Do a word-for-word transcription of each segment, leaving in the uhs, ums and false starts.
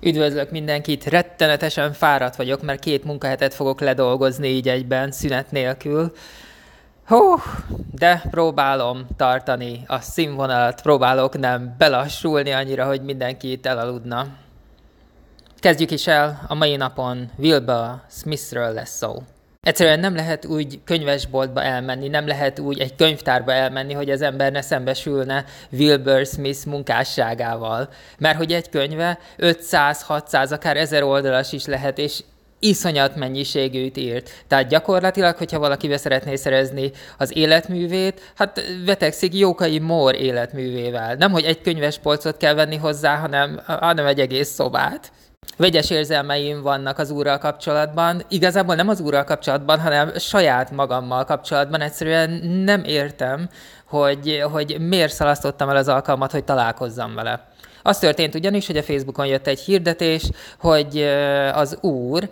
Üdvözlök mindenkit, rettenetesen fáradt vagyok, mert két munkahetet fogok ledolgozni így egyben, szünet nélkül. Hú, de próbálom tartani a színvonalat, próbálok nem belassulni annyira, hogy mindenki itt elaludna. Kezdjük is el, a mai napon Wilbur Smithről lesz szó. Egyszerűen nem lehet úgy könyvesboltba elmenni, nem lehet úgy egy könyvtárba elmenni, hogy az ember ne szembesülne Wilbur Smith munkásságával. Mert hogy egy könyve ötszáz-hatszáz, akár ezer oldalas is lehet, és iszonyat mennyiségűt írt. Tehát gyakorlatilag, hogyha valaki be szeretné szerezni az életművét, hát vetekszik Jókai Mor életművével. Nem, hogy egy könyvespolcot kell venni hozzá, hanem, hanem egy egész szobát. Vegyes érzelmeim vannak az úrral kapcsolatban, igazából nem az úrral kapcsolatban, hanem saját magammal kapcsolatban. Egyszerűen nem értem, hogy, hogy miért szalasztottam el az alkalmat, hogy találkozzam vele. Az történt ugyanis, hogy a Facebookon jött egy hirdetés, hogy az úr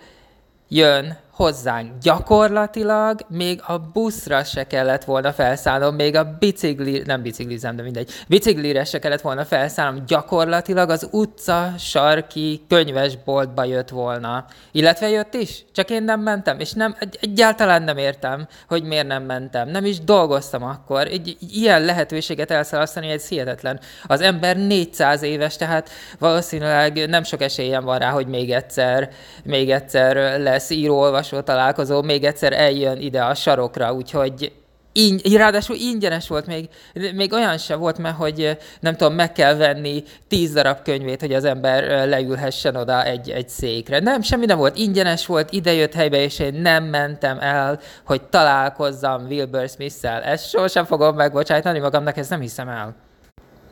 jön hozzánk. Gyakorlatilag még a buszra se kellett volna felszállnom, még a bicikli, nem biciklizem, de mindegy, biciklire se kellett volna felszállnom, gyakorlatilag az utca sarki könyvesboltba jött volna. Illetve jött is, csak én nem mentem, és nem, egy- egyáltalán nem értem, hogy miért nem mentem. Nem is dolgoztam akkor. Egy ilyen lehetőséget elszalasztani, ez hihetetlen. Az ember négyszáz éves, tehát valószínűleg nem sok esélyem van rá, hogy még egyszer, még egyszer lesz író-olvasó találkozó, még egyszer eljön ide a sarokra, úgyhogy így, ráadásul ingyenes volt, még, még olyan sem volt, mert hogy nem tudom, meg kell venni tíz darab könyvét, hogy az ember leülhessen oda egy, egy székre. Nem, semmi nem volt, ingyenes volt, idejött helybe, és én nem mentem el, hogy találkozzam Wilbur Smith-szel. Ezt sosem fogom megbocsájtani magamnak, ezt nem hiszem el.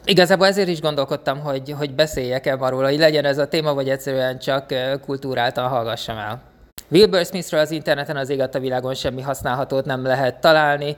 Igazából ezért is gondolkodtam, hogy, hogy beszéljek-e arról, hogy legyen ez a téma, vagy egyszerűen csak kultúráltan hallgassam el. Wilbur Smithről az interneten az ég adta világon semmi használhatót nem lehet találni.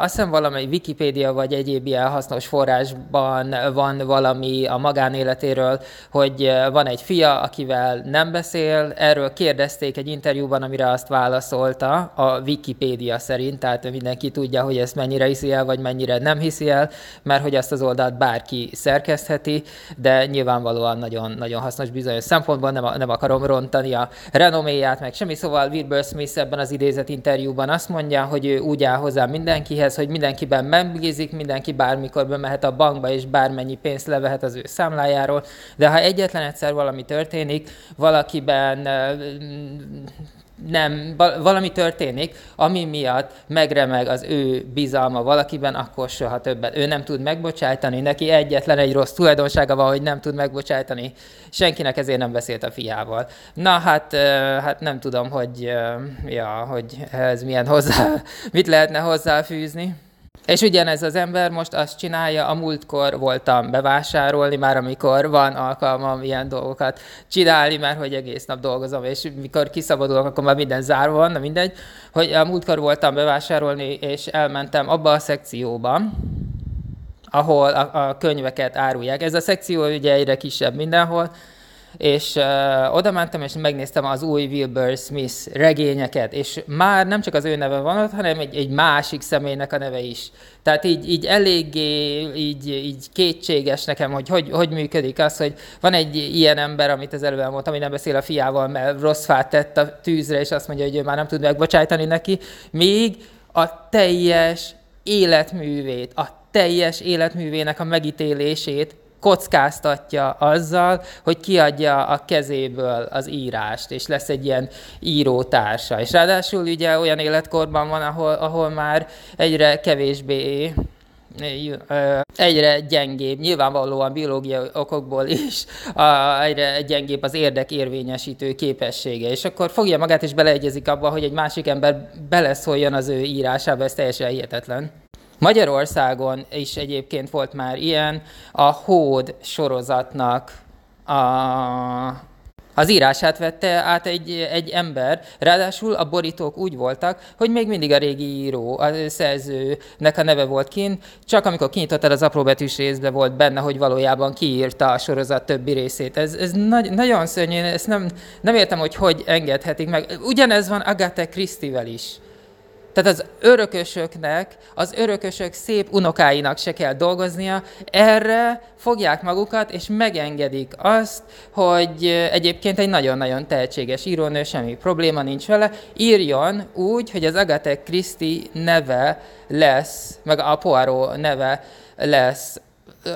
Azt hiszem valami Wikipédia vagy egyéb ilyen hasznos forrásban van valami a magánéletéről, hogy van egy fia, akivel nem beszél. Erről kérdezték egy interjúban, amire azt válaszolta a Wikipédia szerint, tehát mindenki tudja, hogy ezt mennyire hiszi el, vagy mennyire nem hiszi el, mert hogy azt az oldalt bárki szerkesztheti, de nyilvánvalóan nagyon-nagyon hasznos bizonyos szempontból, nem, nem akarom rontani a renoméját, meg semmi, szóval Wilbur Smith ebben az idézett interjúban azt mondja, hogy ő úgy áll hozzá mindenkihez, hogy mindenkiben megbízik, mindenki bármikor bemehet a bankba, és bármennyi pénzt levehet az ő számlájáról, de ha egyetlen egyszer valami történik, valakiben nem, valami történik, ami miatt megremeg az ő bizalma valakiben, akkor soha többet. Ő nem tud megbocsájtani, neki egyetlen egy rossz tulajdonsága van, hogy nem tud megbocsájtani. Senkinek ezért nem beszélt a fiával. Na hát, hát nem tudom, hogy, ja, hogy ez milyen hozzá, mit lehetne hozzáfűzni. És ugyanez az ember most azt csinálja, a múltkor voltam bevásárolni, már amikor van alkalmam ilyen dolgokat csinálni, mert hogy egész nap dolgozom, és mikor kiszabadulok, akkor már minden zárva van, na mindegy, hogy a múltkor voltam bevásárolni, és elmentem abba a szekcióba, ahol a, a könyveket árulják. Ez a szekció ugye egyre kisebb mindenhol, és uh, oda mentem, és megnéztem az új Wilbur Smith regényeket, és már nem csak az ő neve van ott, hanem egy, egy másik személynek a neve is. Tehát így, így eléggé így, így kétséges nekem, hogy, hogy hogy működik az, hogy van egy ilyen ember, amit az előbb elmondtam, hogy nem beszél a fiával, mert rossz fát tett a tűzre, és azt mondja, hogy ő már nem tud megbocsájtani neki, míg a teljes életművét, a teljes életművének a megítélését kockáztatja azzal, hogy kiadja a kezéből az írást, és lesz egy ilyen írótársa. És ráadásul ugye olyan életkorban van, ahol, ahol már egyre kevésbé, egyre gyengébb, nyilvánvalóan biológiai okokból is, a, egyre gyengébb az érdekérvényesítő képessége. És akkor fogja magát, és beleegyezik abba, hogy egy másik ember beleszóljon az ő írásába, ez teljesen hihetetlen. Magyarországon is egyébként volt már ilyen, a Hód sorozatnak a, az írását vette át egy, egy ember, ráadásul a borítók úgy voltak, hogy még mindig a régi író, a szerzőnek a neve volt kint, csak amikor kinyitottad az apróbetűs részbe volt benne, hogy valójában kiírta a sorozat többi részét. Ez, ez nagy, nagyon szörnyű, ezt nem, nem értem, hogy hogy engedhetik meg. Ugyanez van Agatha Christie-vel is. Tehát az örökösöknek, az örökösök szép unokáinak se kell dolgoznia, erre fogják magukat, és megengedik azt, hogy egyébként egy nagyon-nagyon tehetséges írónő, semmi probléma nincs vele, írjon úgy, hogy az Agatha Christie neve lesz, meg a Poirot neve lesz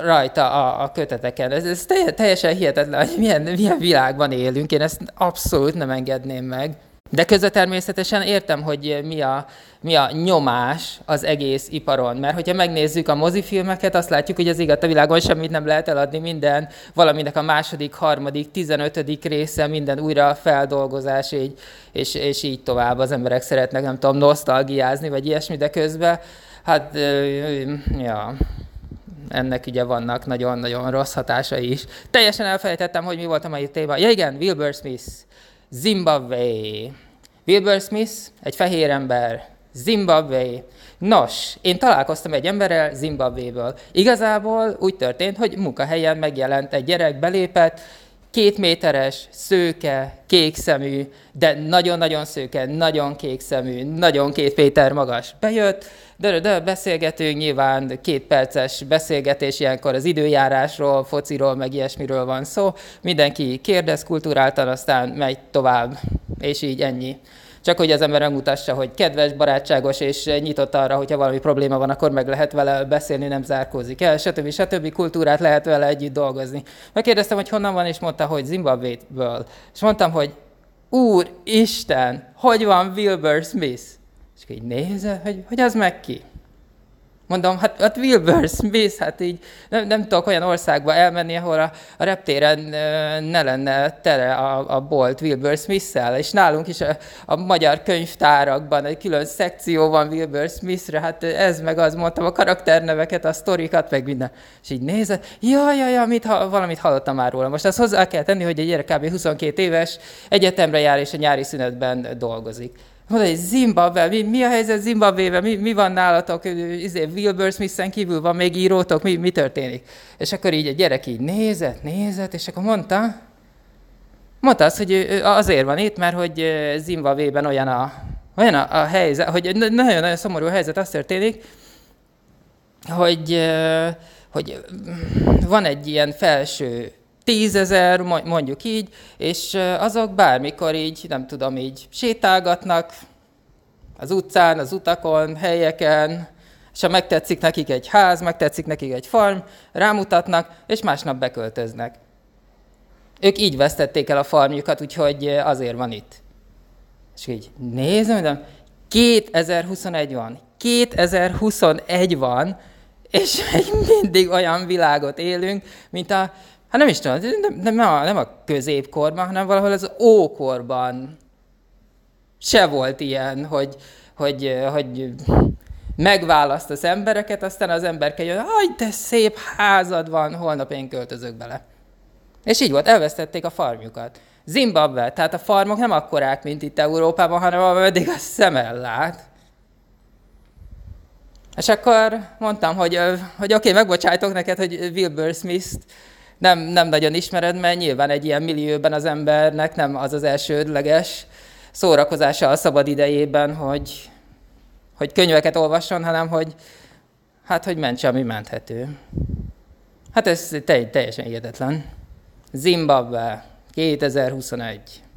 rajta a, a köteteken. Ez, ez teljesen hihetetlen, hogy milyen, milyen világban élünk, én ezt abszolút nem engedném meg. De közben természetesen értem, hogy mi a, mi a nyomás az egész iparon, mert hogyha megnézzük a mozifilmeket, azt látjuk, hogy az igaz, a világon semmit nem lehet eladni, minden valaminek a második, harmadik, tizenötödik része, minden újra feldolgozás, így, és, és így tovább. Az emberek szeretnek, nem tudom, nosztalgiázni, vagy ilyesmi, de közben, hát, ja... ennek ugye vannak nagyon-nagyon rossz hatásai is. Teljesen elfelejtettem, hogy mi volt a mai téma. Ja igen, Wilbur Smith, Zimbabwe. Wilbur Smith, egy fehér ember, Zimbabwe. Nos, én találkoztam egy emberrel Zimbabwéből. Igazából úgy történt, hogy munkahelyen megjelent egy gyerek, belépett, kétméteres, szőke, kékszemű, de nagyon-nagyon szőke, nagyon kékszemű, nagyon két méter magas. Bejött, de beszélgetünk, nyilván két perces beszélgetés, ilyenkor az időjárásról, fociról, meg ilyesmiről van szó. Mindenki kérdez kulturáltan, aztán megy tovább, és így ennyi. Csak hogy az ember megmutassa, hogy kedves, barátságos, és nyitott arra, hogyha valami probléma van, akkor meg lehet vele beszélni, nem zárkózik el, stb. stb. Kultúrát lehet vele együtt dolgozni. Megkérdeztem, hogy honnan van, és mondta, hogy Zimbabwe-ből. És mondtam, hogy Úristen, hogy van Wilbur Smith? És így nézze, hogy, hogy az meg ki? Mondom, hát, hát Wilbur Smith, hát így nem, nem tudok olyan országba elmenni, ahol a, a reptéren ne lenne tele a, a bolt Wilbur Smith-szel, és nálunk is a, a magyar könyvtárakban egy külön szekció van Wilbur Smithre, hát ez meg az, mondtam a karakterneveket, a sztorikat, meg minden. És így nézett, jaj, jaj, jaj, mit, ha, valamit hallottam már róla. Most azt hozzá kell tenni, hogy egy gyerek kb. huszonkét éves, egyetemre jár és a nyári szünetben dolgozik. Mondod, hogy Zimbabwe, mi, mi a helyzet Zimbabwe-ben, mi, mi van nálatok, Wilbur Smith-en kívül van még írótok, mi, mi történik? És akkor így a gyerek így nézett, nézett, és akkor mondta, mondta azt, hogy azért van itt, mert hogy Zimbabwe-ben olyan a, olyan a, a helyzet, hogy nagyon-nagyon szomorú helyzet, az történik, hogy, hogy van egy ilyen felső, tízezer, mondjuk így, és azok bármikor így, nem tudom, így sétálgatnak az utcán, az utakon, helyeken, és ha megtetszik nekik egy ház, megtetszik nekik egy farm, rámutatnak, és másnap beköltöznek. Ők így vesztették el a farmjukat, úgyhogy azért van itt. És így nézem, mondom, kétezer-huszonegy van, kétezer-huszonegy van, és mindig olyan világot élünk, mint a hát nem is tudom, nem, nem, a, nem a középkorban, hanem valahol az ókorban se volt ilyen, hogy, hogy, hogy megválasztasz embereket, aztán az ember kell jönni, hogy de szép házad van, holnap én költözök bele. És így volt, elvesztették a farmjukat. Zimbabwe, tehát a farmok nem akkorák, mint itt Európában, hanem ameddig a szemmel lát. És akkor mondtam, hogy, hogy oké, okay, megbocsájtok neked, hogy Wilbur Smith-t Nem, nem nagyon ismered, mert nyilván egy ilyen millióben az embernek nem az az elsődleges szórakozása a szabad idejében, hogy, hogy könyveket olvasson, hanem hogy, hát, hogy mentse, ami menthető. Hát ez telj, teljesen hihetetlen. Zimbabwe, kétezer-huszonegy.